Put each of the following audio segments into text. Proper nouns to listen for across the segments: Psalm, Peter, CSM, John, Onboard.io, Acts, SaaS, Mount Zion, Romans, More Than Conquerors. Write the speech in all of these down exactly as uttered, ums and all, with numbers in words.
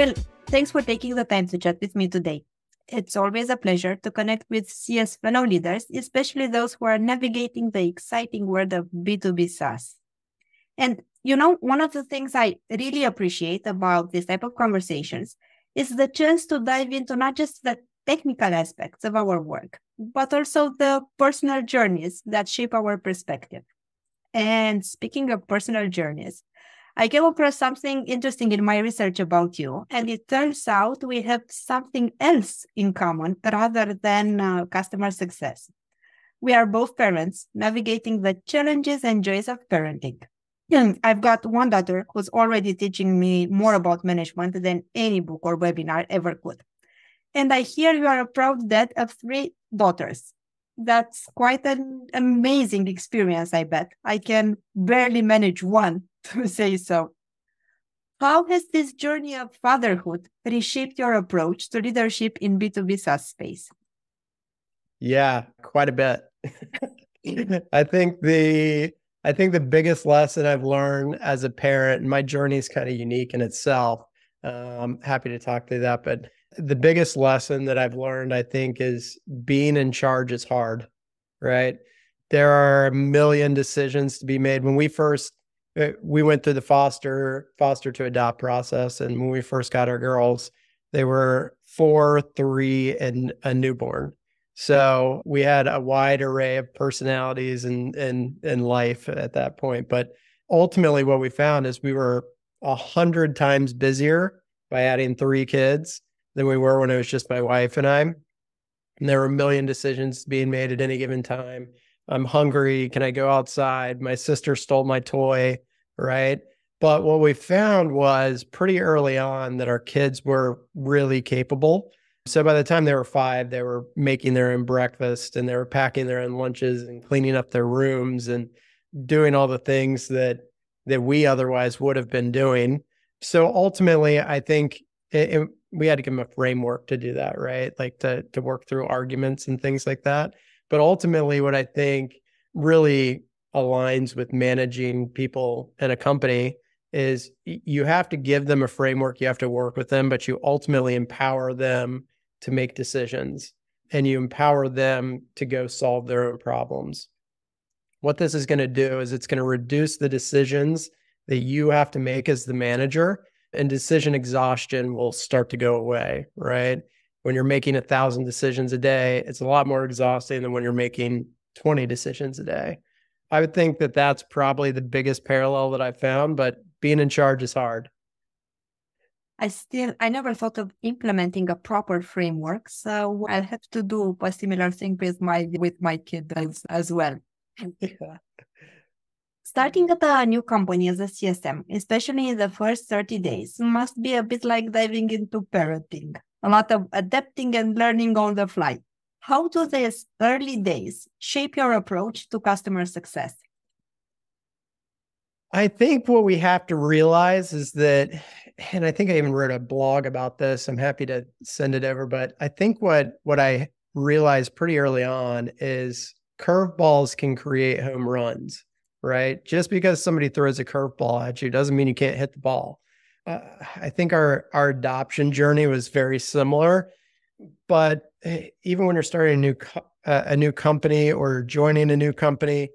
Will, thanks for taking the time to chat with me today. It's always a pleasure to connect with C S Funnel leaders, especially those who are navigating the exciting world of B two B SaaS. And, you know, one of the things I really appreciate about this type of conversations is the chance to dive into not just the technical aspects of our work, but also the personal journeys that shape our perspective. And speaking of personal journeys, I came across something interesting in my research about you, and it turns out we have something else in common rather than uh, customer success. We are both parents navigating the challenges and joys of parenting. And I've got one daughter who's already teaching me more about management than any book or webinar ever could. And I hear you are a proud dad of three daughters. That's quite an amazing experience, I bet. I can barely manage one, to say so. How has this journey of fatherhood reshaped your approach to leadership in B two B SaaS space? Yeah, quite a bit. I think the I think the biggest lesson I've learned as a parent, and my journey is kind of unique in itself. Uh, I'm happy to talk through that, but the biggest lesson that I've learned, I think, is being in charge is hard, right? There are a million decisions to be made. When we first, we went through the foster, foster to adopt process. And when we first got our girls, they were four, three, and a newborn. So we had a wide array of personalities and, and, and life at that point. But ultimately what we found is we were a hundred times busier by adding three kids than we were when it was just my wife and I. And there were a million decisions being made at any given time. I'm hungry. Can I go outside? My sister stole my toy, right? But what we found was pretty early on that our kids were really capable. So by the time they were five, they were making their own breakfast and they were packing their own lunches and cleaning up their rooms and doing all the things that that we otherwise would have been doing. So ultimately, I think it, it we had to give them a framework to do that, right? Like to, to work through arguments and things like that. But ultimately what I think really aligns with managing people in a company is you have to give them a framework, you have to work with them, but you ultimately empower them to make decisions and you empower them to go solve their own problems. What this is going to do is it's going to reduce the decisions that you have to make as the manager, and decision exhaustion will start to go away, right? When you're making a thousand decisions a day, it's a lot more exhausting than when you're making twenty decisions a day. I would think that that's probably the biggest parallel that I found, but being in charge is hard. I still, I never thought of implementing a proper framework, so I'll have to do a similar thing with my, with my kids as, as well. Yeah. Starting at a new company as a C S M, especially in the first thirty days, must be a bit like diving into parenting. A lot of adapting and learning on the fly. How do these early days shape your approach to customer success? I think what we have to realize is that, and I think I even wrote a blog about this. I'm happy to send it over, but I think what, what I realized pretty early on is curveballs can create home runs. Right? Just because somebody throws a curveball at you doesn't mean you can't hit the ball. Uh, I think our, our adoption journey was very similar, but even when you're starting a new, co- uh, a new company or joining a new company,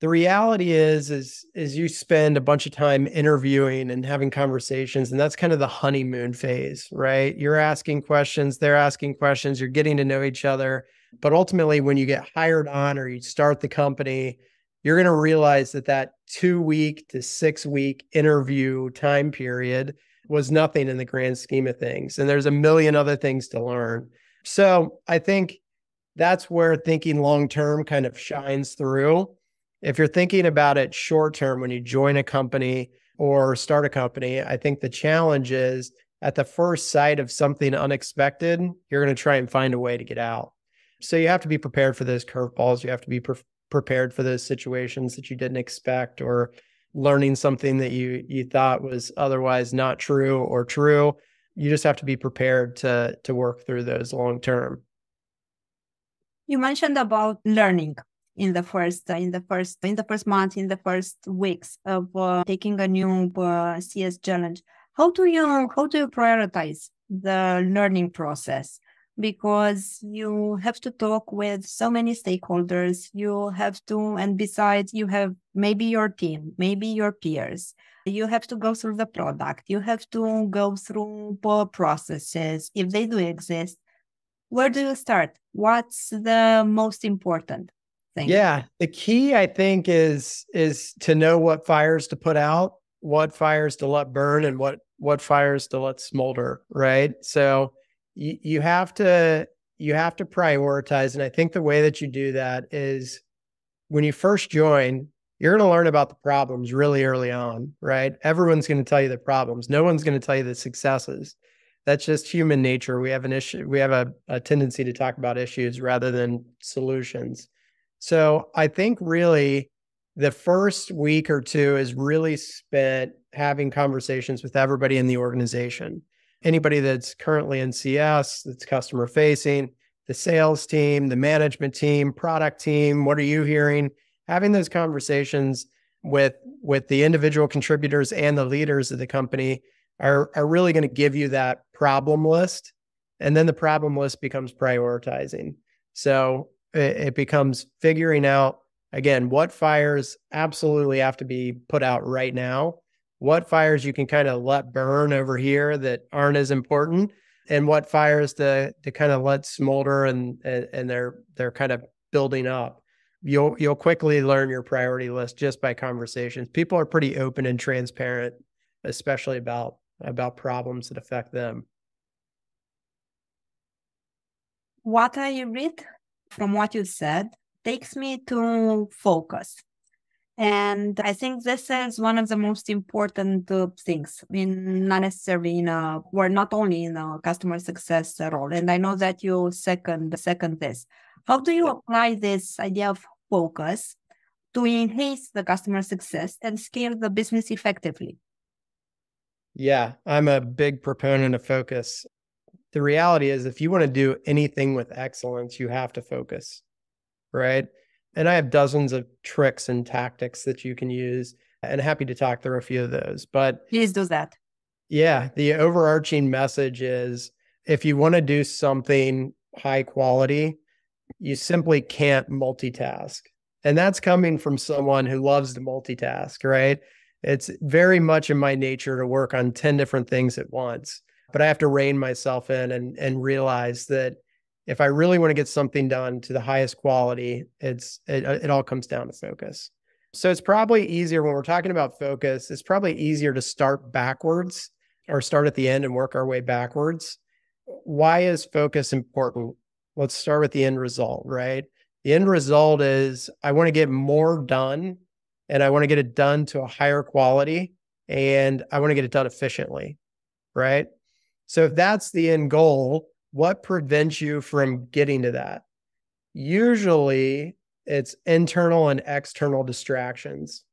the reality is, is, is you spend a bunch of time interviewing and having conversations, and that's kind of the honeymoon phase, right? You're asking questions, they're asking questions, you're getting to know each other. But ultimately when you get hired on or you start the company, you're going to realize that that two-week to six-week interview time period was nothing in the grand scheme of things. And there's a million other things to learn. So I think that's where thinking long-term kind of shines through. If you're thinking about it short-term, when you join a company or start a company, I think the challenge is at the first sight of something unexpected, you're going to try and find a way to get out. So you have to be prepared for those curveballs. You have to be prepared. prepared for those situations that you didn't expect, or learning something that you you thought was otherwise not true or true. You just have to be prepared to, to work through those long term. You mentioned about learning in the first uh, in the first in the first month, in the first weeks of uh, taking a new uh, C S challenge. How do you how do you prioritize the learning process? Because you have to talk with so many stakeholders, you have to, and besides, you have maybe your team, maybe your peers, you have to go through the product, you have to go through processes, if they do exist. Where do you start? What's the most important thing? Yeah, the key, I think, is is to know what fires to put out, what fires to let burn, and what, what fires to let smolder, right? So You, you have to, you have to prioritize. And I think the way that you do that is when you first join, you're going to learn about the problems really early on, right? Everyone's going to tell you the problems. No one's going to tell you the successes. That's just human nature. We have an issue. We have a, a tendency to talk about issues rather than solutions. So I think really the first week or two is really spent having conversations with everybody in the organization. Anybody that's currently in C S, that's customer facing, the sales team, the management team, product team, what are you hearing? Having those conversations with, with the individual contributors and the leaders of the company are, are really going to give you that problem list. And then the problem list becomes prioritizing. So it, it becomes figuring out, again, what fires absolutely have to be put out right now, what fires you can kind of let burn over here that aren't as important, and what fires to to kind of let smolder and, and and they're they're kind of building up. You'll you'll quickly learn your priority list just by conversations. People are pretty open and transparent, especially about about problems that affect them. What I read from what you said takes me to focus. And I think this is one of the most important uh, things in not necessarily in a, or not only in a customer success role. And I know that you second second this. How do you apply this idea of focus to enhance the customer success and scale the business effectively? Yeah, I'm a big proponent of focus. The reality is, if you want to do anything with excellence, you have to focus, right? And I have dozens of tricks and tactics that you can use, and happy to talk through a few of those. But please do that. Yeah. The overarching message is, if you want to do something high quality, you simply can't multitask. And that's coming from someone who loves to multitask, right? It's very much in my nature to work on ten different things at once, but I have to rein myself in and, and realize that if I really want to get something done to the highest quality, it's it, it all comes down to focus. So it's probably easier when we're talking about focus, it's probably easier to start backwards or start at the end and work our way backwards. Why is focus important? Let's start with the end result, right? The end result is I want to get more done, and I want to get it done to a higher quality, and I want to get it done efficiently, right? So if that's the end goal, what prevents you from getting to that? Usually it's internal and external distractions,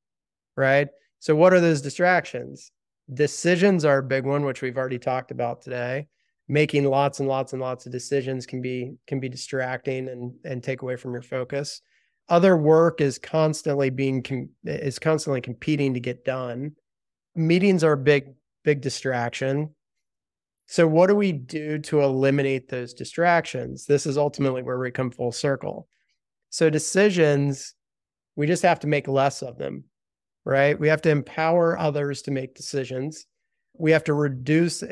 right? So what are those distractions? Decisions are a big one, which we've already talked about today. Making lots and lots and lots of decisions can be can be distracting and, and take away from your focus. Other work is constantly being com- is constantly competing to get done. Meetings are a big, big distraction. So what do we do to eliminate those distractions? This is ultimately where we come full circle. So decisions, we just have to make less of them, right? We have to empower others to make decisions. We have to reduce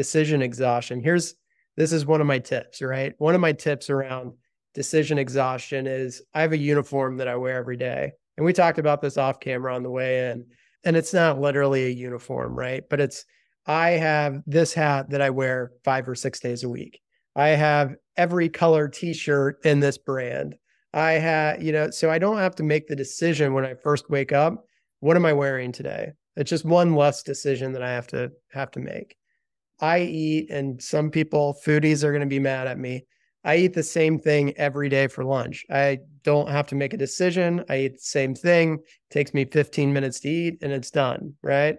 decision exhaustion. Here's, this is one of my tips, right? One of my tips around decision exhaustion is I have a uniform that I wear every day. And we talked about this off camera on the way in, and it's not literally a uniform, right? But it's, I have this hat that I wear five or six days a week. I have every color t-shirt in this brand. I have, you know, so I don't have to make the decision when I first wake up, what am I wearing today? It's just one less decision that I have to have to make. I eat, and some people, foodies, are going to be mad at me. I eat the same thing every day for lunch. I don't have to make a decision. I eat the same thing. It takes me fifteen minutes to eat, and it's done, right?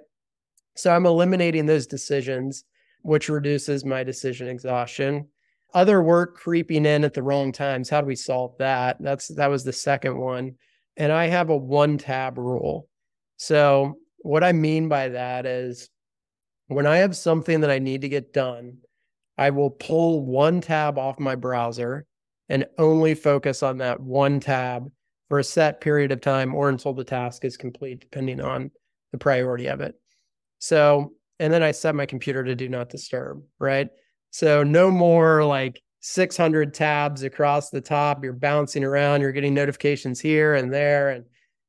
So I'm eliminating those decisions, which reduces my decision exhaustion. Other work creeping in at the wrong times. How do we solve that? That's that was the second one. And I have a one tab rule. So what I mean by that is when I have something that I need to get done, I will pull one tab off my browser and only focus on that one tab for a set period of time or until the task is complete, depending on the priority of it. So, and then I set my computer to do not disturb, right? So no more like six hundred tabs across the top. You're bouncing around, you're getting notifications here and there and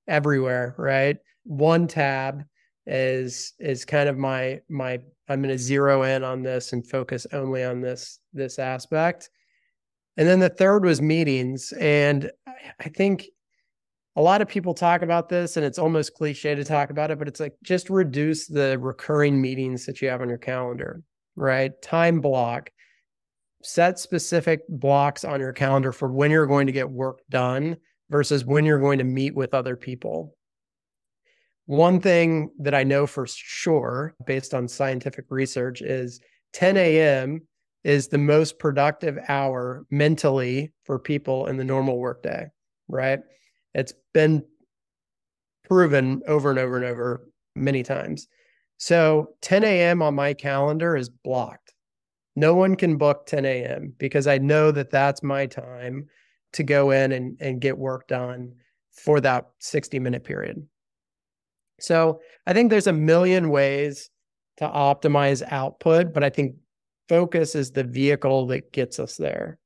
everywhere, right? One tab is is kind of my, my I'm going to zero in on this and focus only on this, this aspect. And then the third was meetings. And I think a lot of people talk about this, and it's almost cliche to talk about it, but it's like, just reduce the recurring meetings that you have on your calendar, right? Time block, set specific blocks on your calendar for when you're going to get work done versus when you're going to meet with other people. One thing that I know for sure, based on scientific research, is ten a m is the most productive hour mentally for people in the normal workday, right? It's been proven over and over and over many times. So ten a m on my calendar is blocked. No one can book ten a m because I know that that's my time to go in and, and get work done for that sixty minute period. So I think there's a million ways to optimize output, but I think focus is the vehicle that gets us there.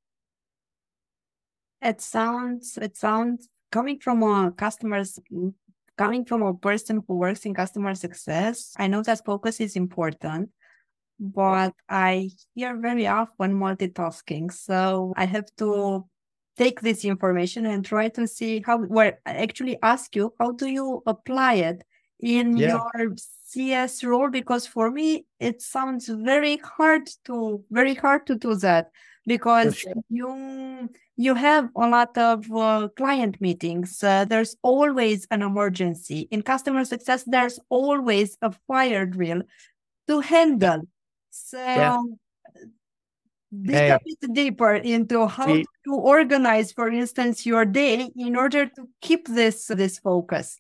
It sounds, it sounds coming from a customer's, coming from a person who works in customer success, I know that focus is important, but I hear very often multitasking. So I have to take this information and try to see how, well, I actually ask you, how do you apply it in yeah. your C S role? Because for me, it sounds very hard to, very hard to do that, because sure. you, you have a lot of uh, client meetings. Uh, there's always an emergency. In customer success, there's always a fire drill to handle. So yeah. this hey. goes deeper into how See. to organize, for instance, your day in order to keep this, this focus.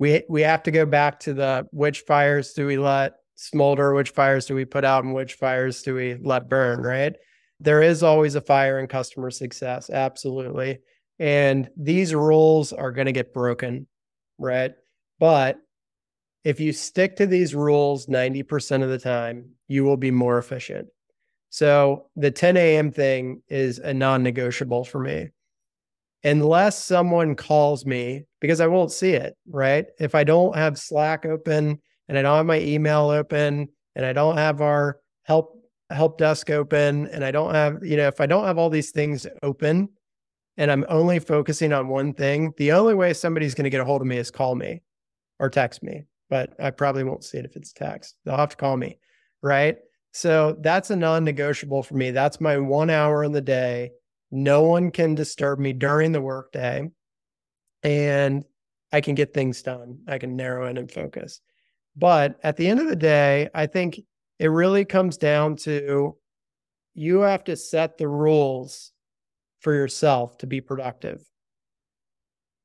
We we have to go back to the which fires do we let smolder, which fires do we put out, and which fires do we let burn, right? There is always a fire in customer success, absolutely. And these rules are going to get broken, right? But if you stick to these rules ninety percent of the time, you will be more efficient. So the ten a m thing is a non-negotiable for me. Unless someone calls me, because I won't see it, right? If I don't have Slack open and I don't have my email open and I don't have our help help desk open and I don't have, you know, if I don't have all these things open and I'm only focusing on one thing, the only way somebody's going to get a hold of me is call me or text me, but I probably won't see it if it's text. They'll have to call me, right? So that's a non-negotiable for me. That's my one hour in the day. No one can disturb me during the workday, and I can get things done. I can narrow in and focus. But at the end of the day, I think it really comes down to you have to set the rules for yourself to be productive.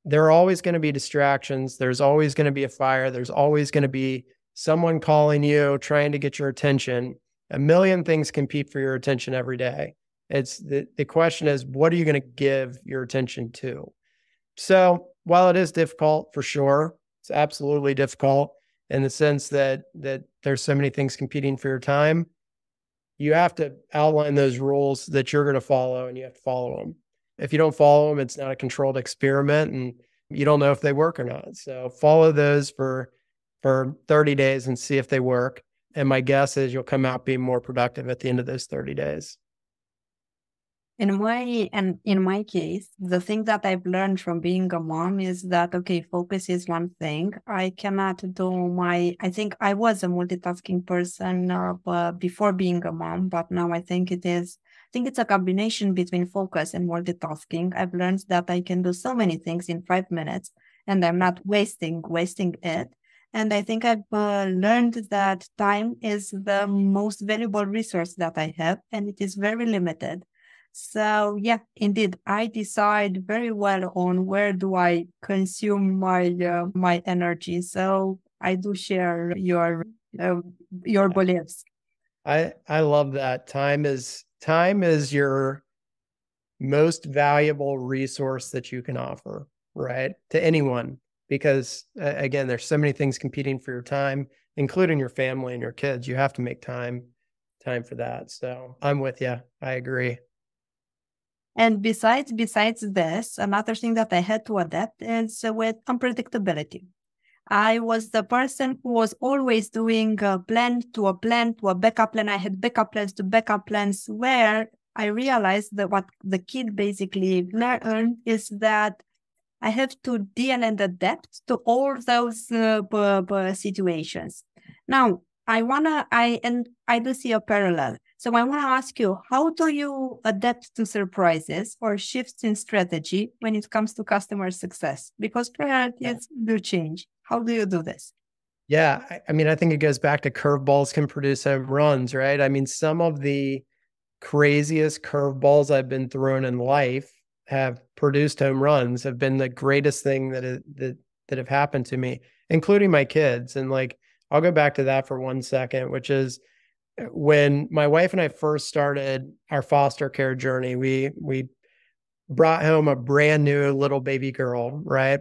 There are always going to be distractions. There's always going to be a fire. There's always going to be someone calling you, trying to get your attention. A million things compete for your attention every day. It's the, the question is, what are you going to give your attention to? So while it is difficult for sure, it's absolutely difficult in the sense that, that there's so many things competing for your time, you have to outline those rules that you're going to follow, and you have to follow them. If you don't follow them, it's not a controlled experiment and you don't know if they work or not. So follow those for, for thirty days and see if they work. And my guess is you'll come out being more productive at the end of those thirty days. In my and in my case, the thing that I've learned from being a mom is that, okay, focus is one thing. I cannot do my, I think I was a multitasking person uh, before being a mom, but now I think it is, I think it's a combination between focus and multitasking. I've learned that I can do so many things in five minutes and I'm not wasting, wasting it. And I think I've uh, learned that time is the most valuable resource that I have, and it is very limited. So yeah, indeed, I decide very well on where do I consume my uh, my energy. So I do share your uh, your beliefs. I, I love that. Time is time is your most valuable resource that you can offer, right? To anyone, because uh, again, there's so many things competing for your time, including your family and your kids. You have to make time, time for that. So I'm with you. I agree. And besides, besides this, another thing that I had to adapt is with unpredictability. I was the person who was always doing a plan to a plan to a backup plan. I had backup plans to backup plans, where I realized that what the kid basically learned is that I have to deal and adapt to all those uh, b- b- situations. Now, I wanna, I and I do see a parallel. So I want to ask you, how do you adapt to surprises or shifts in strategy when it comes to customer success? Because priorities do change. How do you do this? Yeah, I, I mean, I think it goes back to curveballs can produce home runs, right? I mean, some of the craziest curveballs I've been thrown in life have produced home runs, have been the greatest thing that is, that that have happened to me, including my kids. And like, I'll go back to that for one second, which is, when my wife and I first started our foster care journey, we we brought home a brand new little baby girl, right?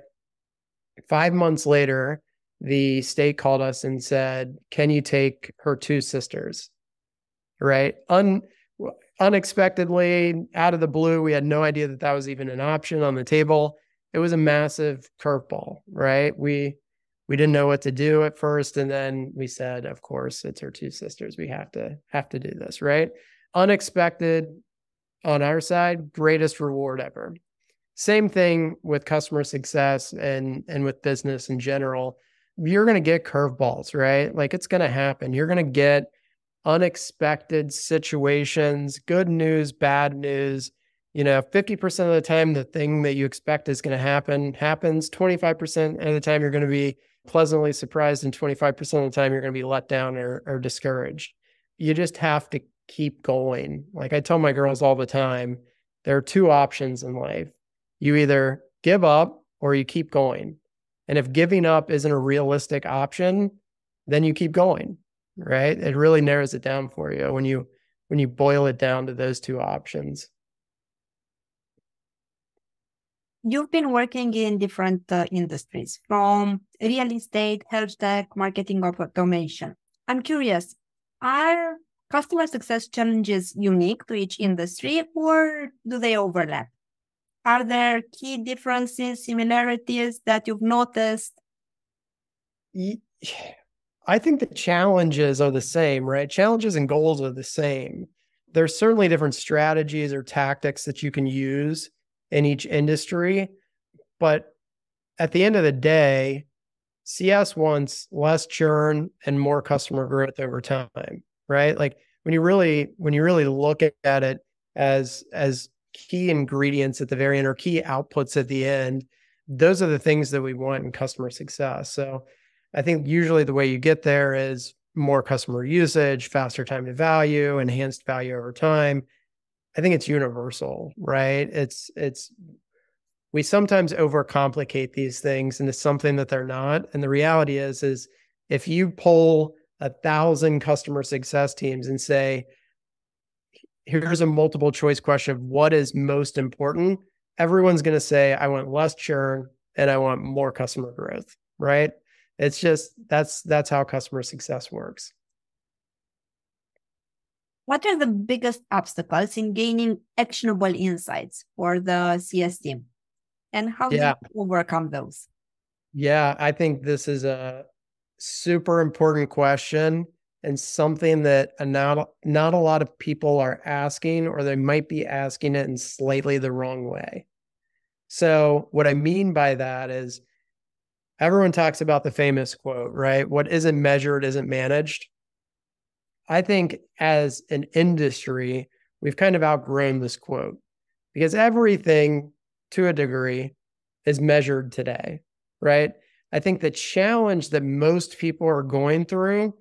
Five months later, the state called us and said, can you take her two sisters, right? Un, unexpectedly, out of the blue, we had no idea that that was even an option on the table. It was a massive curveball, right? We... We didn't know what to do at first. And then we said, of course, it's her two sisters. We have to have to do this, right? Unexpected on our side, greatest reward ever. Same thing with customer success and, and with business in general. You're going to get curveballs, right? Like, it's going to happen. You're going to get unexpected situations, good news, bad news. You know, fifty percent of the time, the thing that you expect is going to happen happens. twenty-five percent of the time, you're going to be pleasantly surprised, and twenty-five percent of the time you're going to be let down or, or discouraged. You just have to keep going. Like I tell my girls all the time, there are two options in life. You either give up or you keep going. And if giving up isn't a realistic option, then you keep going, right? It really narrows it down for you when you when you boil it down to those two options. You've been working in different uh, industries, from real estate, health tech, marketing automation. I'm curious, are customer success challenges unique to each industry, or do they overlap? Are there key differences, similarities that you've noticed? I think the challenges are the same, right? Challenges and goals are the same. There's certainly different strategies or tactics that you can use in each industry. But at the end of the day, C S wants less churn and more customer growth over time, right? Like when you really, when you really look at it as, as key ingredients at the very end, or key outputs at the end, those are the things that we want in customer success. So I think usually the way you get there is more customer usage, faster time to value, enhanced value over time. I think it's universal, right? It's, it's, we sometimes overcomplicate these things into something that they're not. And the reality is, is if you poll a thousand customer success teams and say, here's a multiple choice question of what is most important, everyone's going to say, I want less churn and I want more customer growth, right? It's just, that's, that's how customer success works. What are the biggest obstacles in gaining actionable insights for the C S team? And how yeah. do you overcome those? Yeah, I think this is a super important question and something that not, not a lot of people are asking, or they might be asking it in slightly the wrong way. So what I mean by that is, everyone talks about the famous quote, right? What isn't measured isn't managed. I think as an industry, we've kind of outgrown this quote, because everything to a degree is measured today, right? I think the challenge that most people are going through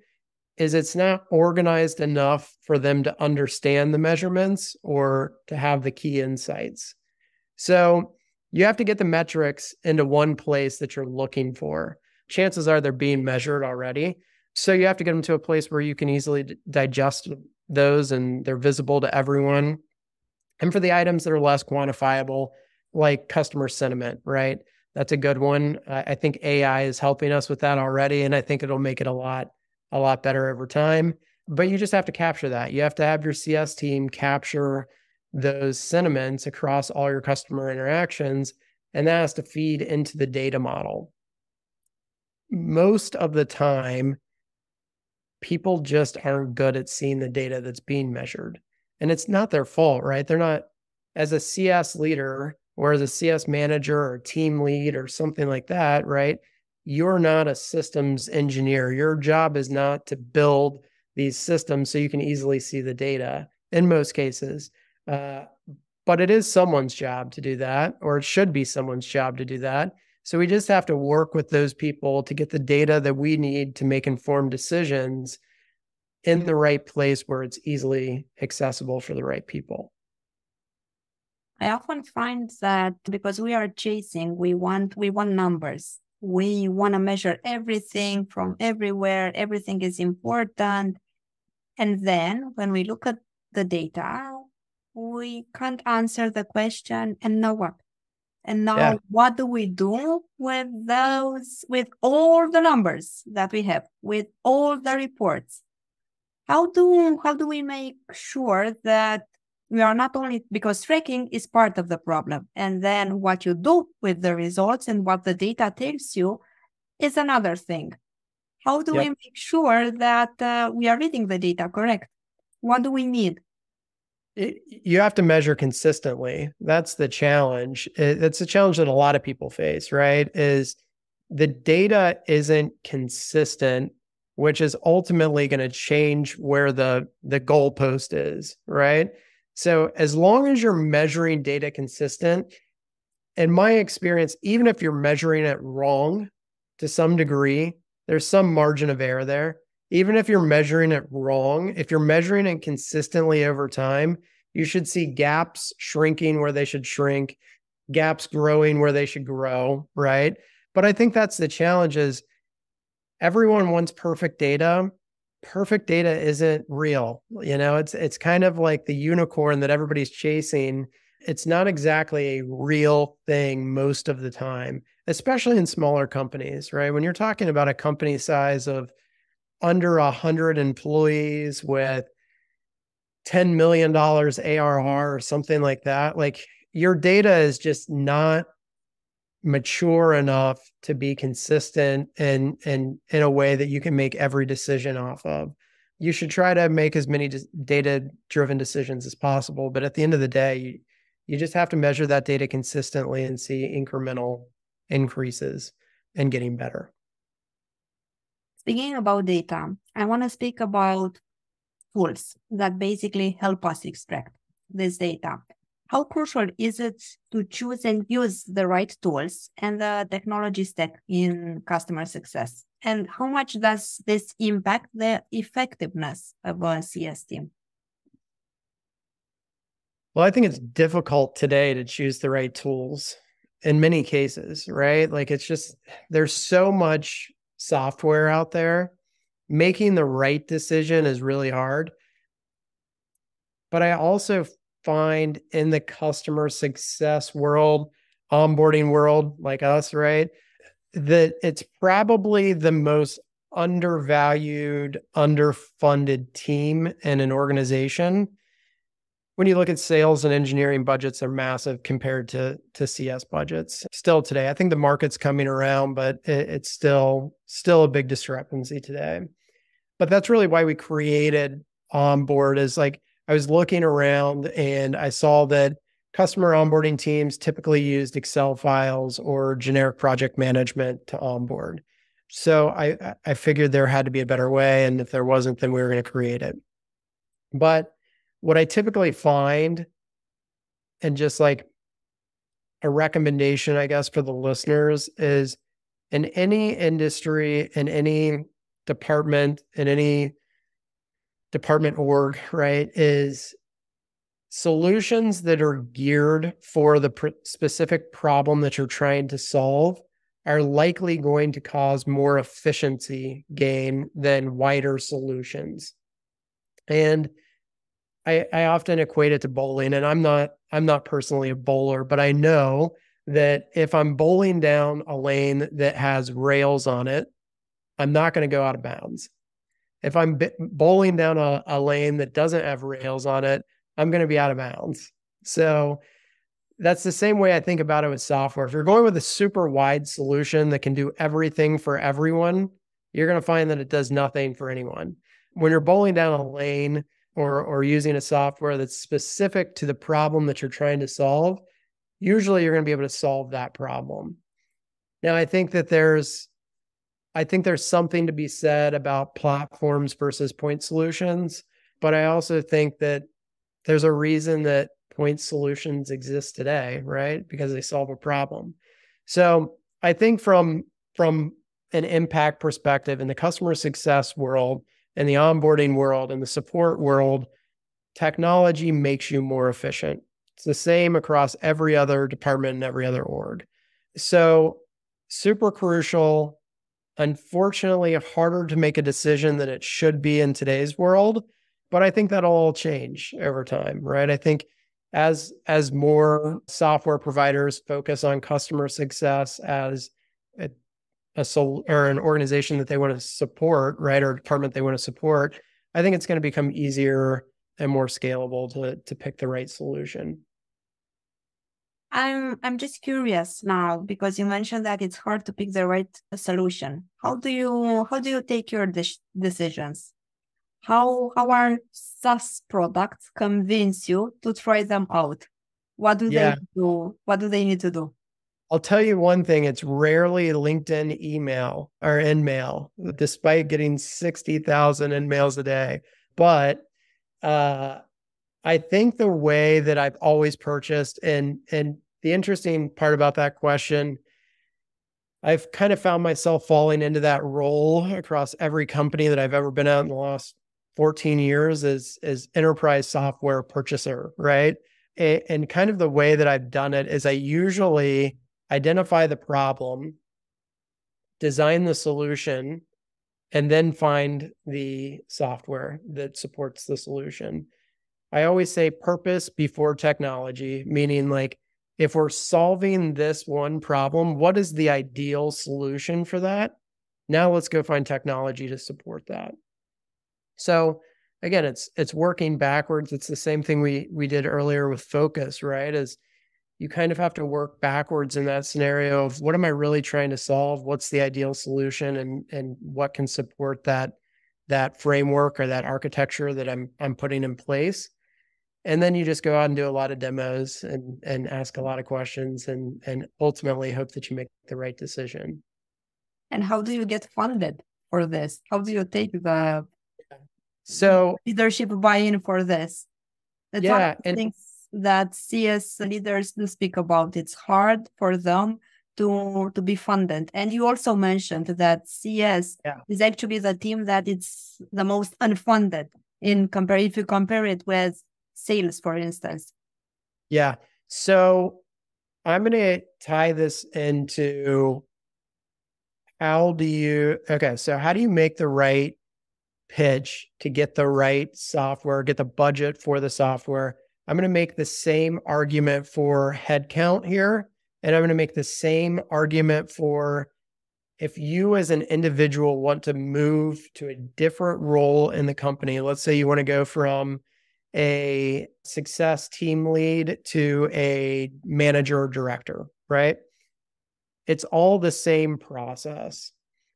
is it's not organized enough for them to understand the measurements or to have the key insights. So you have to get the metrics into one place that you're looking for. Chances are they're being measured already. So you have to get them to a place where you can easily digest those and they're visible to everyone. And for the items that are less quantifiable, like customer sentiment, right? That's a good one. I think A I is helping us with that already, and I think it'll make it a lot, a lot better over time. But you just have to capture that. You have to have your C S team capture those sentiments across all your customer interactions, and that has to feed into the data model. Most of the time, people just aren't good at seeing the data that's being measured. And it's not their fault, right? They're not, as a C S leader, or as a C S manager or team lead or something like that, right? You're not a systems engineer. Your job is not to build these systems so you can easily see the data in most cases. Uh, but it is someone's job to do that, or it should be someone's job to do that. So we just have to work with those people to get the data that we need to make informed decisions in the right place where it's easily accessible for the right people. I often find that because we are chasing, we want we want numbers. We want to measure everything from everywhere. Everything is important. And then when we look at the data, we can't answer the question, and now what? And now yeah. what do we do with those, with all the numbers that we have, with all the reports? How do how do we make sure that we are not only, because tracking is part of the problem, and then what you do with the results and what the data tells you is another thing. How do yep. we make sure that uh, we are reading the data correct? What do we need? It, you have to measure consistently. That's the challenge. That's a challenge that a lot of people face, right? Is the data isn't consistent, which is ultimately going to change where the, the goalpost is, right? So as long as you're measuring data consistent, in my experience, even if you're measuring it wrong to some degree, there's some margin of error there. Even if you're measuring it wrong, if you're measuring it consistently over time, you should see gaps shrinking where they should shrink, gaps growing where they should grow, right? But I think that's the challenge is everyone wants perfect data. Perfect data isn't real. You know, it's it's kind of like the unicorn that everybody's chasing. It's not exactly a real thing most of the time, especially in smaller companies, right? When you're talking about a company size of under one hundred employees with ten million dollars A R R or something like that, like your data is just not mature enough to be consistent and and in a way that you can make every decision off of. You should try to make as many data-driven decisions as possible, but at the end of the day, you, you just have to measure that data consistently and see incremental increases and getting better. Speaking about data, I want to speak about tools that basically help us extract this data. How crucial is it to choose and use the right tools and the technology stack in customer success? And how much does this impact the effectiveness of a C S team? Well, I think it's difficult today to choose the right tools in many cases, right? Like it's just, there's so much software out there. Making the right decision is really hard. But I also find in the customer success world, onboarding world like us, right? That it's probably the most undervalued, underfunded team in an organization. When you look at sales and engineering budgets are massive compared to, to C S budgets still today. I think the market's coming around, but it, it's still, still a big discrepancy today. But that's really why we created Onboard is like, I was looking around and I saw that customer onboarding teams typically used Excel files or generic project management to onboard. So I, I figured there had to be a better way. And if there wasn't, then we were going to create it. But what I typically find, and just like a recommendation, I guess, for the listeners is in any industry, in any department, in any department org, right, is solutions that are geared for the pr- specific problem that you're trying to solve are likely going to cause more efficiency gain than wider solutions. And I, I often equate it to bowling, and I'm not, I'm not personally a bowler, but I know that if I'm bowling down a lane that has rails on it, I'm not going to go out of bounds. If I'm bowling down a, a lane that doesn't have rails on it, I'm going to be out of bounds. So that's the same way I think about it with software. If you're going with a super wide solution that can do everything for everyone, you're going to find that it does nothing for anyone. When you're bowling down a lane or, or using a software that's specific to the problem that you're trying to solve, usually you're going to be able to solve that problem. Now, I think that there's I think there's something to be said about platforms versus point solutions, but I also think that there's a reason that point solutions exist today, right? Because they solve a problem. So I think from, from an impact perspective in the customer success world, in the onboarding world, in the support world, technology makes you more efficient. It's the same across every other department and every other org. So super crucial. Unfortunately, harder to make a decision than it should be in today's world, but I think that'll all change over time, right? I think as as more software providers focus on customer success as a, a sol- or an organization that they want to support, right, or department they want to support, I think it's going to become easier and more scalable to to pick the right solution. I'm I'm just curious now, because you mentioned that it's hard to pick the right solution. How do you how do you take your de- decisions? How how are SaaS products convince you to try them out? What do yeah. they do? What do they need to do? I'll tell you one thing: it's rarely LinkedIn email or InMail, despite getting sixty thousand InMails a day. But uh, I think the way that I've always purchased, and and the interesting part about that question, I've kind of found myself falling into that role across every company that I've ever been at in the last fourteen years is, is enterprise software purchaser, right? And, and kind of the way that I've done it is I usually identify the problem, design the solution, and then find the software that supports the solution. I always say purpose before technology, meaning like, if we're solving this one problem, what is the ideal solution for that? Now let's go find technology to support that. So again, it's it's working backwards. It's the same thing we we did earlier with focus, right? Is you kind of have to work backwards in that scenario of what am I really trying to solve? What's the ideal solution, and and what can support that that framework or that architecture that I'm I'm putting in place? And then you just go out and do a lot of demos and, and ask a lot of questions and, and ultimately hope that you make the right decision. And how do you get funded for this? How do you take the so leadership buy-in for this? That's yeah, one of the and, things that C S leaders do speak about. It's hard for them to, to be funded. And you also mentioned that C S yeah. is actually the team that it's the most unfunded in compare, if you compare it with sales, for instance. Yeah. So I'm going to tie this into how do you, okay. So how do you make the right pitch to get the right software, get the budget for the software? I'm going to make the same argument for headcount here. And I'm going to make the same argument for if you as an individual want to move to a different role in the company. Let's say you want to go from a success team lead to a manager or director, right? It's all the same process.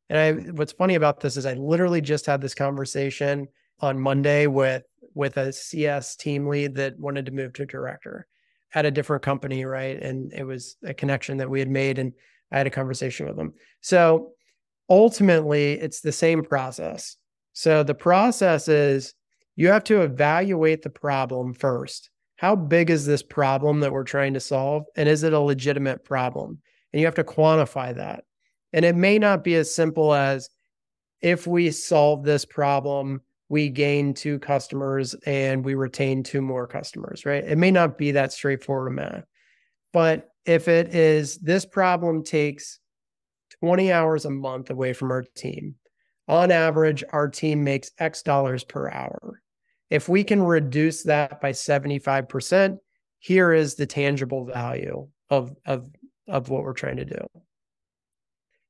And I, what's funny about this is I literally just had this conversation on Monday with, with a C S team lead that wanted to move to director at a different company, right? And it was a connection that we had made, and I had a conversation with them. So ultimately, it's the same process. So the process is, you have to evaluate the problem first. How big is this problem that we're trying to solve? And is it a legitimate problem? And you have to quantify that. And it may not be as simple as if we solve this problem, we gain two customers and we retain two more customers, right? It may not be that straightforward math. But if it is this problem takes twenty hours a month away from our team. On average, our team makes X dollars per hour. If we can reduce that by seventy-five percent, here is the tangible value of, of, of what we're trying to do.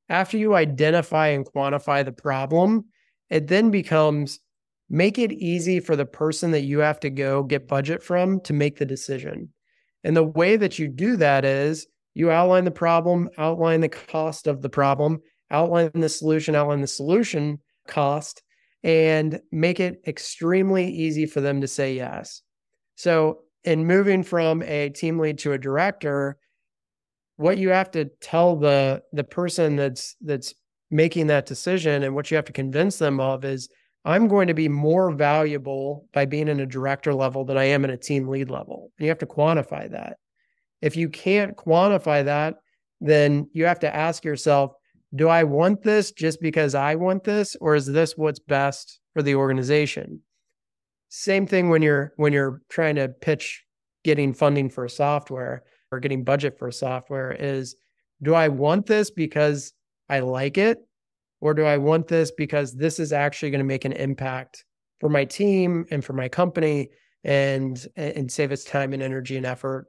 After you identify and quantify the problem, it then becomes make it easy for the person that you have to go get budget from to make the decision. And the way that you do that is you outline the problem, outline the cost of the problem, outline the solution, outline the solution cost, and make it extremely easy for them to say yes. So in moving from a team lead to a director, what you have to tell the, the person that's that's making that decision and what you have to convince them of is, I'm going to be more valuable by being in a director level than I am in a team lead level. And you have to quantify that. If you can't quantify that, then you have to ask yourself, do I want this just because I want this, or is this what's best for the organization? Same thing when you're when you're trying to pitch getting funding for software or getting budget for software is, do I want this because I like it, or do I want this because this is actually going to make an impact for my team and for my company and and save us time and energy and effort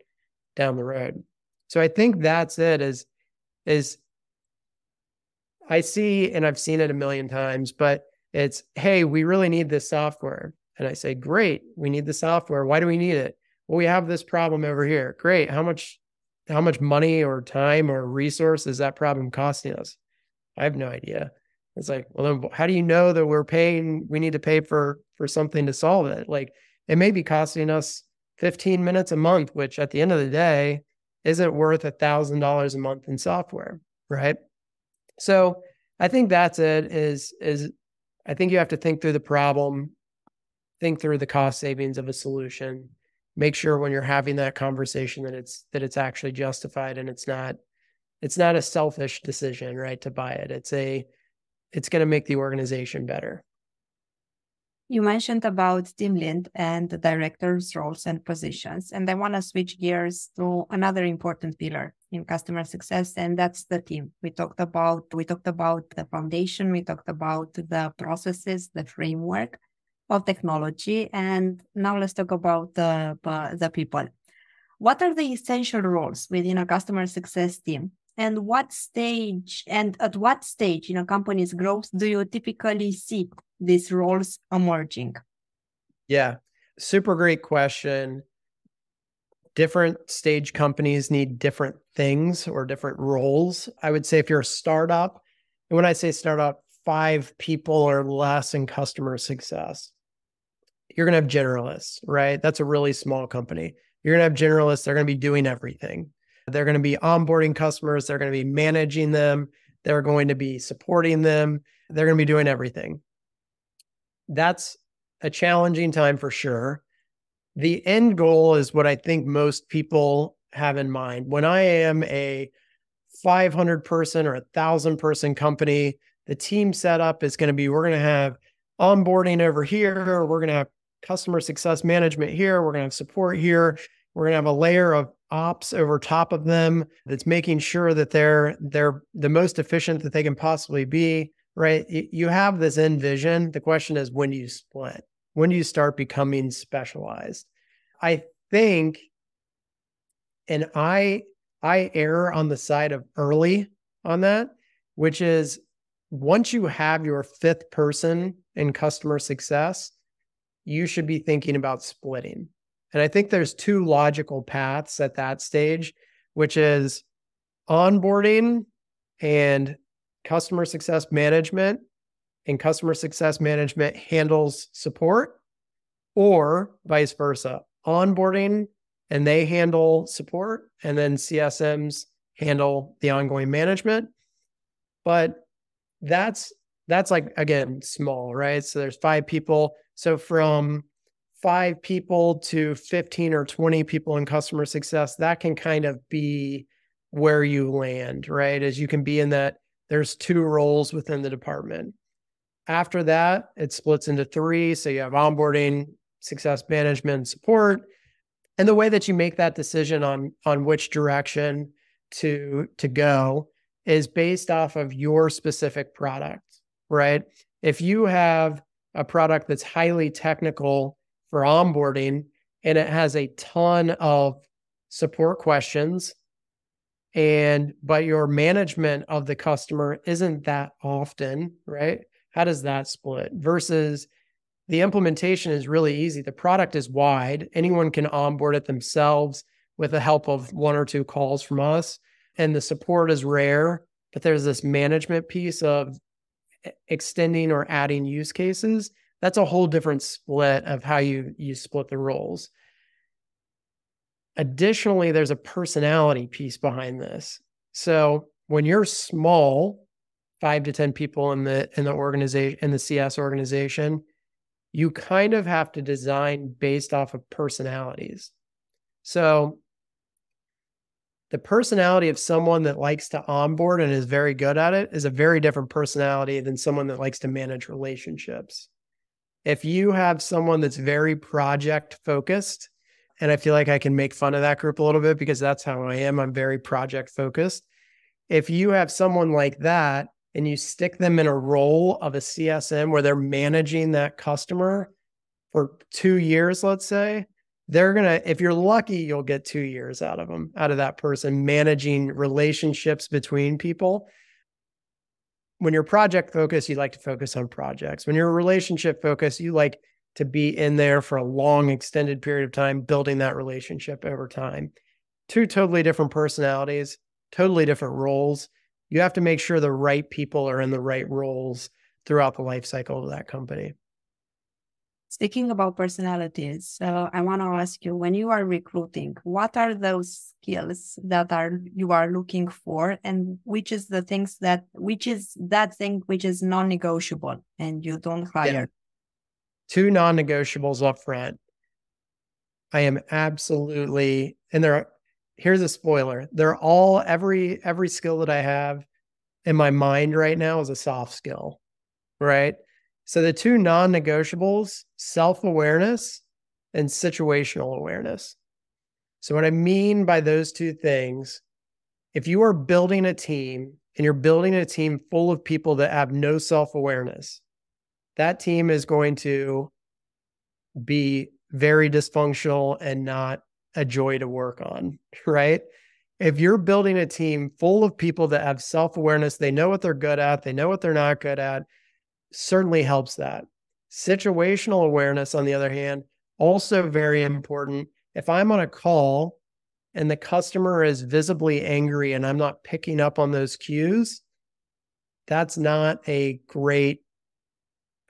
down the road? So I think that's it is is I see, and I've seen it a million times, but it's, hey, we really need this software. And I say, great, we need the software. Why do we need it? Well, we have this problem over here. Great. How much, how much money or time or resource is that problem costing us? I have no idea. It's like, well, then how do you know that we're paying, we need to pay for, for something to solve it? Like, it may be costing us fifteen minutes a month, which at the end of the day, isn't worth a thousand dollars a month in software, right? So I think that's it is, is I think you have to think through the problem, think through the cost savings of a solution, make sure when you're having that conversation that it's, that it's actually justified and it's not, it's not a selfish decision, right? To buy it. It's a, it's going to make the organization better. You mentioned about team lead and the director's roles and positions, and I want to switch gears to another important pillar in customer success, and that's the team. We talked about we talked about the foundation, we talked about the processes, the framework of technology, and now let's talk about the uh, the people. What are the essential roles within a customer success team, and what stage and at what stage in a company's growth do you typically see these roles emerging? Yeah, super great question. Different stage companies need different things or different roles. I would say if you're a startup, and when I say startup, five people or less in customer success, you're going to have generalists, right? That's a really small company. You're going to have generalists. They're going to be doing everything. They're going to be onboarding customers. They're going to be managing them. They're going to be supporting them. They're going to be doing everything. That's a challenging time for sure. The end goal is what I think most people have in mind. When I am a five hundred person or a thousand person company, the team setup is going to be, we're going to have onboarding over here. We're going to have customer success management here. We're going to have support here. We're going to have a layer of ops over top of them that's making sure that they're, they're the most efficient that they can possibly be. Right? You have this end vision. The question is, when do you split? When do you start becoming specialized? I think, and I I err on the side of early on that, which is once you have your fifth person in customer success, you should be thinking about splitting. And I think there's two logical paths at that stage, which is onboarding and customer success management, and customer success management handles support, or vice versa, onboarding and they handle support, and then C S Ms handle the ongoing management. But that's, that's like, again, small, right? So there's five people. So from five people to fifteen or twenty people in customer success, that can kind of be where you land, right? As you can be in that, there's two roles within the department. After that, it splits into three. So you have onboarding, success management, support. And the way that you make that decision on, on which direction to, to go is based off of your specific product, right? If you have a product that's highly technical for onboarding and it has a ton of support questions, and but your management of the customer isn't that often, right? How does that split? Versus the implementation is really easy. The product is wide. Anyone can onboard it themselves with the help of one or two calls from us. And the support is rare, but there's this management piece of extending or adding use cases. That's a whole different split of how you, you split the roles. Additionally, there's a personality piece behind this. So when you're small, five to ten people in the in the organization in the C S organization, you kind of have to design based off of personalities. So the personality of someone that likes to onboard and is very good at it is a very different personality than someone that likes to manage relationships. If you have someone that's very project focused, and I feel like I can make fun of that group a little bit because that's how I am. I'm very project focused. If you have someone like that and you stick them in a role of a C S M where they're managing that customer for two years, let's say, they're going to, if you're lucky, you'll get two years out of them, out of that person managing relationships between people. When you're project focused, you like to focus on projects. When you're relationship focused, you like to be in there for a long extended period of time, building that relationship over time. Two totally different personalities, totally different roles. You have to make sure the right people are in the right roles throughout the life cycle of that company. Speaking about personalities, so I want to ask you, when you are recruiting, what are those skills that are you are looking for, and which is the things that which is that thing which is non-negotiable and you don't hire? Yeah. Two non-negotiables up front. I am absolutely, and there are, here's a spoiler. They're all, every every skill that I have in my mind right now is a soft skill, right? So the two non-negotiables, self-awareness and situational awareness. So what I mean by those two things, if you are building a team and you're building a team full of people that have no self-awareness, that team is going to be very dysfunctional and not a joy to work on, right? If you're building a team full of people that have self-awareness, they know what they're good at, they know what they're not good at, certainly helps that. Situational awareness, on the other hand, also very important. If I'm on a call and the customer is visibly angry and I'm not picking up on those cues, that's not a great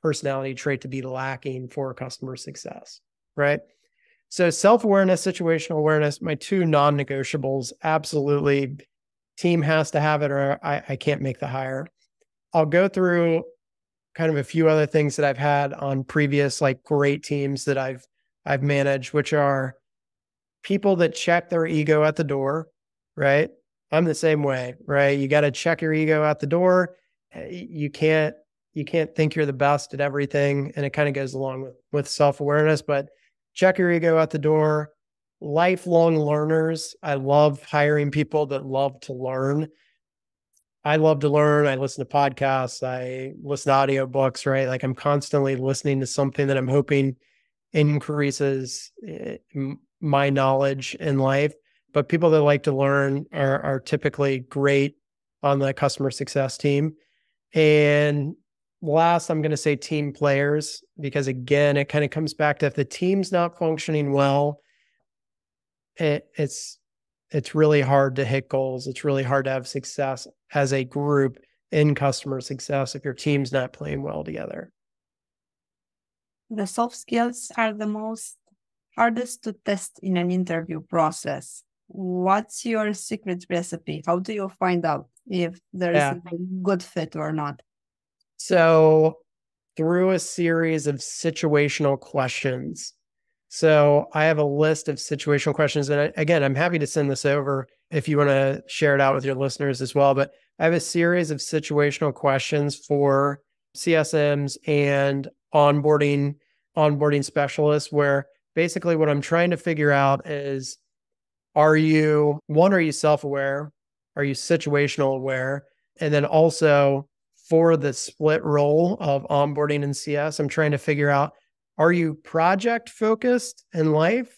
personality trait to be lacking for customer success, right? So self-awareness, situational awareness, my two non-negotiables, absolutely. Team has to have it or I, I can't make the hire. I'll go through kind of a few other things that I've had on previous like great teams that I've I've managed, which are people that check their ego at the door, right? I'm the same way, right? You got to check your ego at the door. You can't you can't think you're the best at everything, and it kind of goes along with with self-awareness, but check your ego at the door. Lifelong learners. I love hiring people that love to learn. I love to learn. I listen to podcasts. I listen to audiobooks, right? Like I'm constantly listening to something that I'm hoping increases my knowledge in life. But people that like to learn are, are typically great on the customer success team. And last, I'm going to say team players, because again, it kind of comes back to if the team's not functioning well, it, it's it's really hard to hit goals. It's really hard to have success as a group in customer success if your team's not playing well together. The soft skills are the most hardest to test in an interview process. What's your secret recipe? How do you find out if there is yeah. a good fit or not? So through a series of situational questions. So I have a list of situational questions. And I, again, I'm happy to send this over if you want to share it out with your listeners as well. But I have a series of situational questions for C S Ms and onboarding, onboarding specialists, where basically what I'm trying to figure out is, are you, one, are you self-aware? Are you situational aware? And then also for the split role of onboarding and C S, I'm trying to figure out, are you project focused in life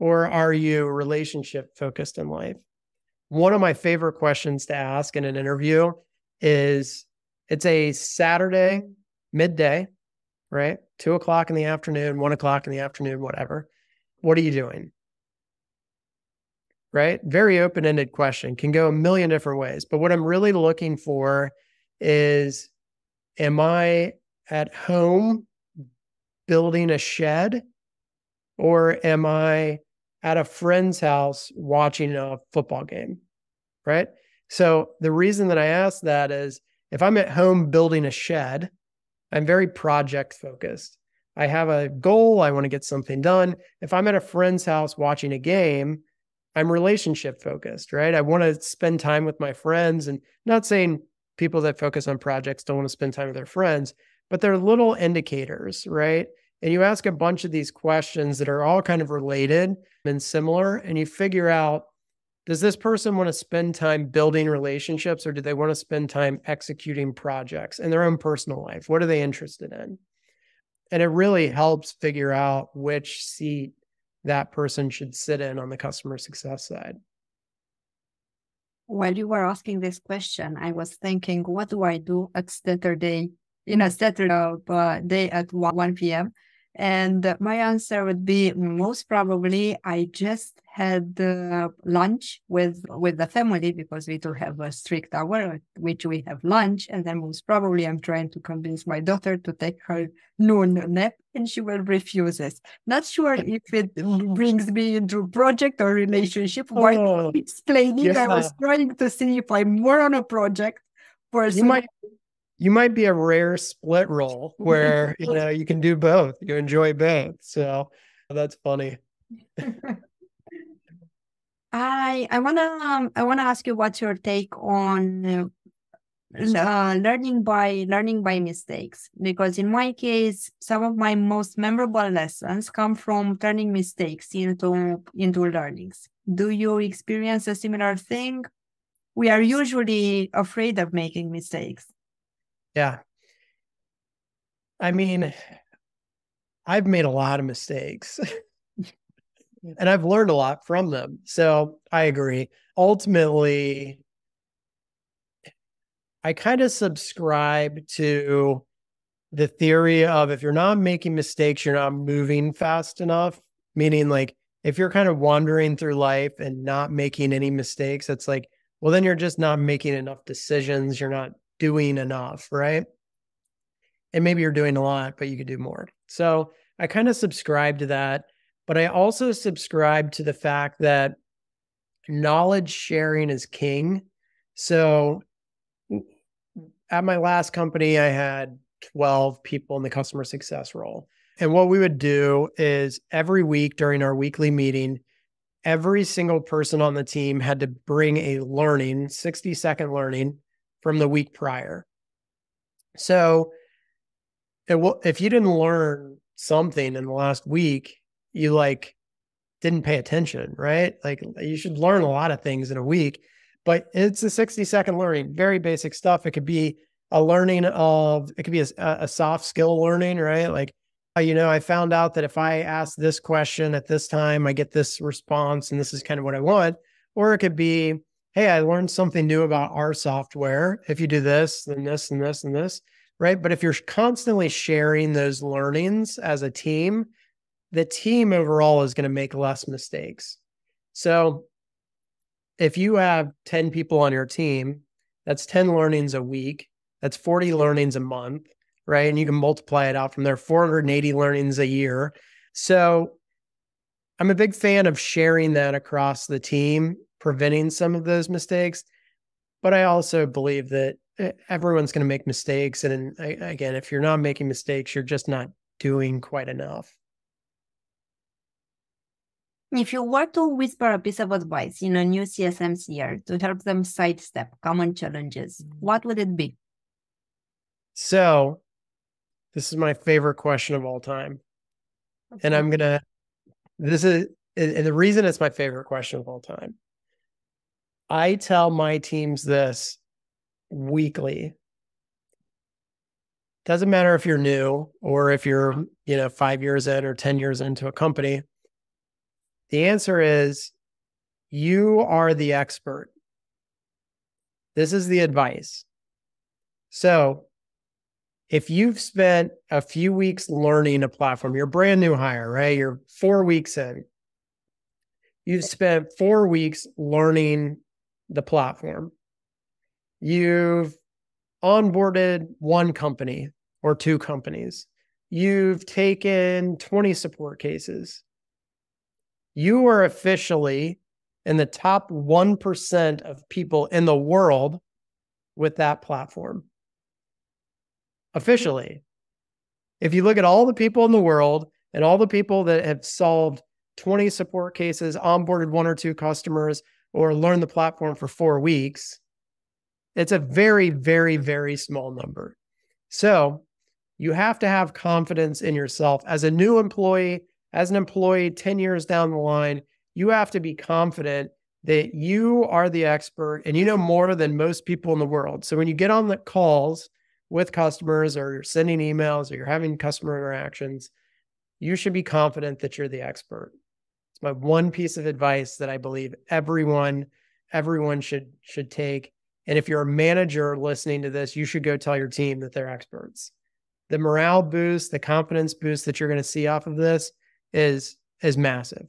or are you relationship focused in life? One of my favorite questions to ask in an interview is, it's a Saturday midday, right? Two o'clock in the afternoon, one o'clock in the afternoon, whatever. What are you doing? Right? Very open-ended question, can go a million different ways. But what I'm really looking for is, am I at home building a shed, or am I at a friend's house watching a football game, right? So the reason that I ask that is, if I'm at home building a shed, I'm very project focused. I have a goal, I want to get something done. If I'm at a friend's house watching a game, I'm relationship focused, right? I want to spend time with my friends, and not saying people that focus on projects don't want to spend time with their friends, but they're little indicators, right? And you ask a bunch of these questions that are all kind of related and similar, and you figure out, does this person want to spend time building relationships, or do they want to spend time executing projects in their own personal life? What are they interested in? And it really helps figure out which seat that person should sit in on the customer success side. While you were asking this question, I was thinking, what do I do at Saturday, in a Saturday day at one p.m.? And my answer would be, most probably, I just had uh, lunch with, with the family, because we do have a strict hour at which we have lunch. And then most probably I'm trying to convince my daughter to take her noon nap, and she will refuse it. Not sure if it brings me into project or relationship. Oh, while explaining, yeah. I was trying to see if I'm more on a project person. You might be a rare split role where, you know, you can do both. You enjoy both. So that's funny. I I wanna um, I wanna ask you, what's your take on uh, learning by learning by mistakes? Because in my case, some of my most memorable lessons come from turning mistakes into into learnings. Do you experience a similar thing? We are usually afraid of making mistakes. Yeah. I mean, I've made a lot of mistakes and I've learned a lot from them. So I agree. Ultimately, I kind of subscribe to the theory of, if you're not making mistakes, you're not moving fast enough. Meaning, like, if you're kind of wandering through life and not making any mistakes, it's like, well, then you're just not making enough decisions. You're not doing enough, right? And maybe you're doing a lot, but you could do more. So I kind of subscribe to that, but I also subscribe to the fact that knowledge sharing is king. So at my last company, I had twelve people in the customer success role. And what we would do is, every week during our weekly meeting, every single person on the team had to bring a learning, sixty second learning from the week prior. So it will, if you didn't learn something in the last week, you like didn't pay attention, right? Like, you should learn a lot of things in a week, but it's a sixty second learning, very basic stuff. It could be a learning of, it could be a, a soft skill learning, right? Like, you know, I found out that if I ask this question at this time, I get this response, and this is kind of what I want. Or it could be, hey, I learned something new about our software. If you do this, then this, and this, and this, right? But if you're constantly sharing those learnings as a team, the team overall is going to make less mistakes. So if you have ten people on your team, that's ten learnings a week. That's forty learnings a month, right? And you can multiply it out from there, four hundred eighty learnings a year. So I'm a big fan of sharing that across the team, preventing some of those mistakes. But I also believe that everyone's going to make mistakes. And again, if you're not making mistakes, you're just not doing quite enough. If you were to whisper a piece of advice in a new C S M C R to help them sidestep common challenges, what would it be? So this is my favorite question of all time. Okay. And I'm going to, this is, and the reason it's my favorite question of all time, I tell my teams this weekly. Doesn't matter if you're new or if you're, you know, five years in or ten years into a company. The answer is you are the expert. This is the advice. So if you've spent a few weeks learning a platform, you're a brand new hire, right? You're four weeks in. You've spent four weeks learning the platform. You've onboarded one company or two companies. You've taken twenty support cases. You are officially in the top one percent of people in the world with that platform. Officially. If you look at all the people in the world and all the people that have solved twenty support cases, onboarded one or two customers, or learned the platform for four weeks, it's a very, very, very small number. So you have to have confidence in yourself. As a new employee, as an employee ten years down the line, you have to be confident that you are the expert and you know more than most people in the world. So when you get on the calls with customers, or you're sending emails, or you're having customer interactions, you should be confident that you're the expert. It's my one piece of advice that I believe everyone, everyone should, should take. And if you're a manager listening to this, you should go tell your team that they're experts. The morale boost, the confidence boost that you're going to see off of this is, is massive.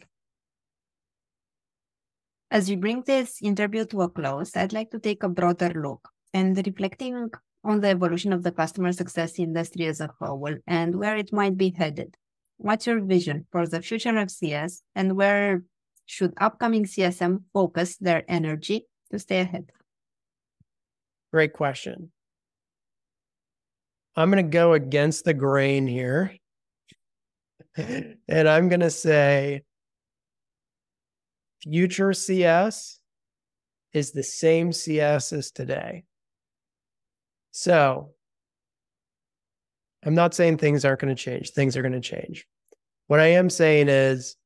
As we bring this interview to a close, I'd like to take a broader look and reflecting on the evolution of the customer success industry as a whole and where it might be headed. What's your vision for the future of C S, and where should upcoming C S M focus their energy to stay ahead? Great question. I'm going to go against the grain here. And I'm going to say future C S is the same C S as today. So I'm not saying things aren't going to change. Things are going to change. What I am saying is,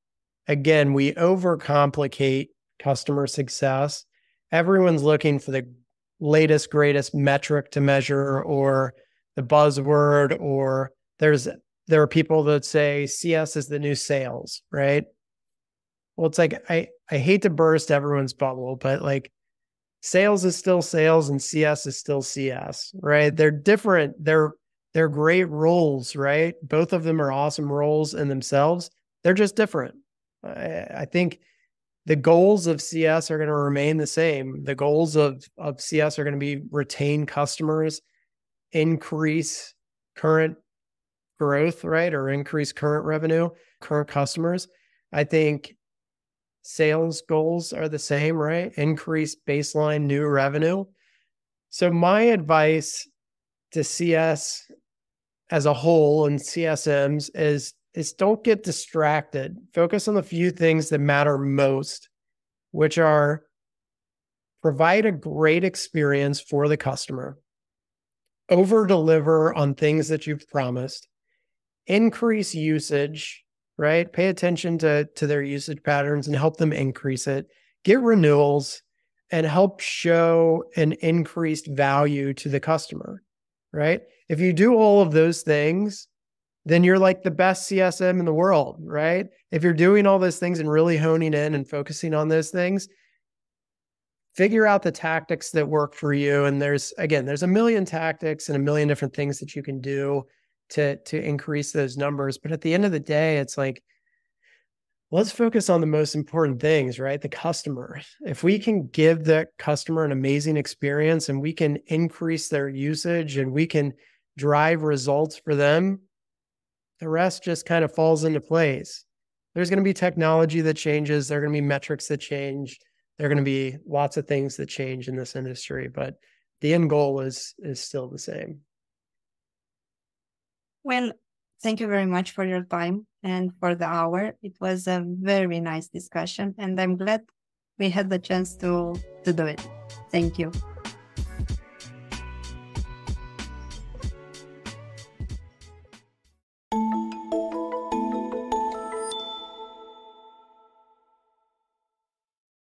again, we overcomplicate customer success. Everyone's looking for the latest, greatest metric to measure, or the buzzword, or there's there are people that say C S is the new sales, right? Well, it's like, I, I hate to burst everyone's bubble, but like sales is still sales and C S is still C S, right? They're different. They're, they're great roles, right? Both of them are awesome roles in themselves. They're just different. I, I think the goals of C S are going to remain the same. The goals of, of C S are going to be retain customers, increase current growth, right? Or increase current revenue, current customers. I think sales goals are the same, right? Increase baseline new revenue. So my advice to C S as a whole and C S Ms is, is don't get distracted. Focus on the few things that matter most, which are provide a great experience for the customer, over-deliver on things that you've promised, increase usage, right? Pay attention to, to their usage patterns and help them increase it, get renewals, and help show an increased value to the customer, right? If you do all of those things, then you're like the best C S M in the world, right? If you're doing all those things and really honing in and focusing on those things, figure out the tactics that work for you. And there's, again, there's a million tactics and a million different things that you can do to, to increase those numbers. But at the end of the day, it's like, let's focus on the most important things, right? The customer. If we can give the customer an amazing experience and we can increase their usage and we can drive results for them, the rest just kind of falls into place. There's going to be technology that changes. There are going to be metrics that change. There are going to be lots of things that change in this industry, but the end goal is, is still the same. Well, thank you very much for your time and for the hour. It was a very nice discussion, and I'm glad we had the chance to, to do it. Thank you.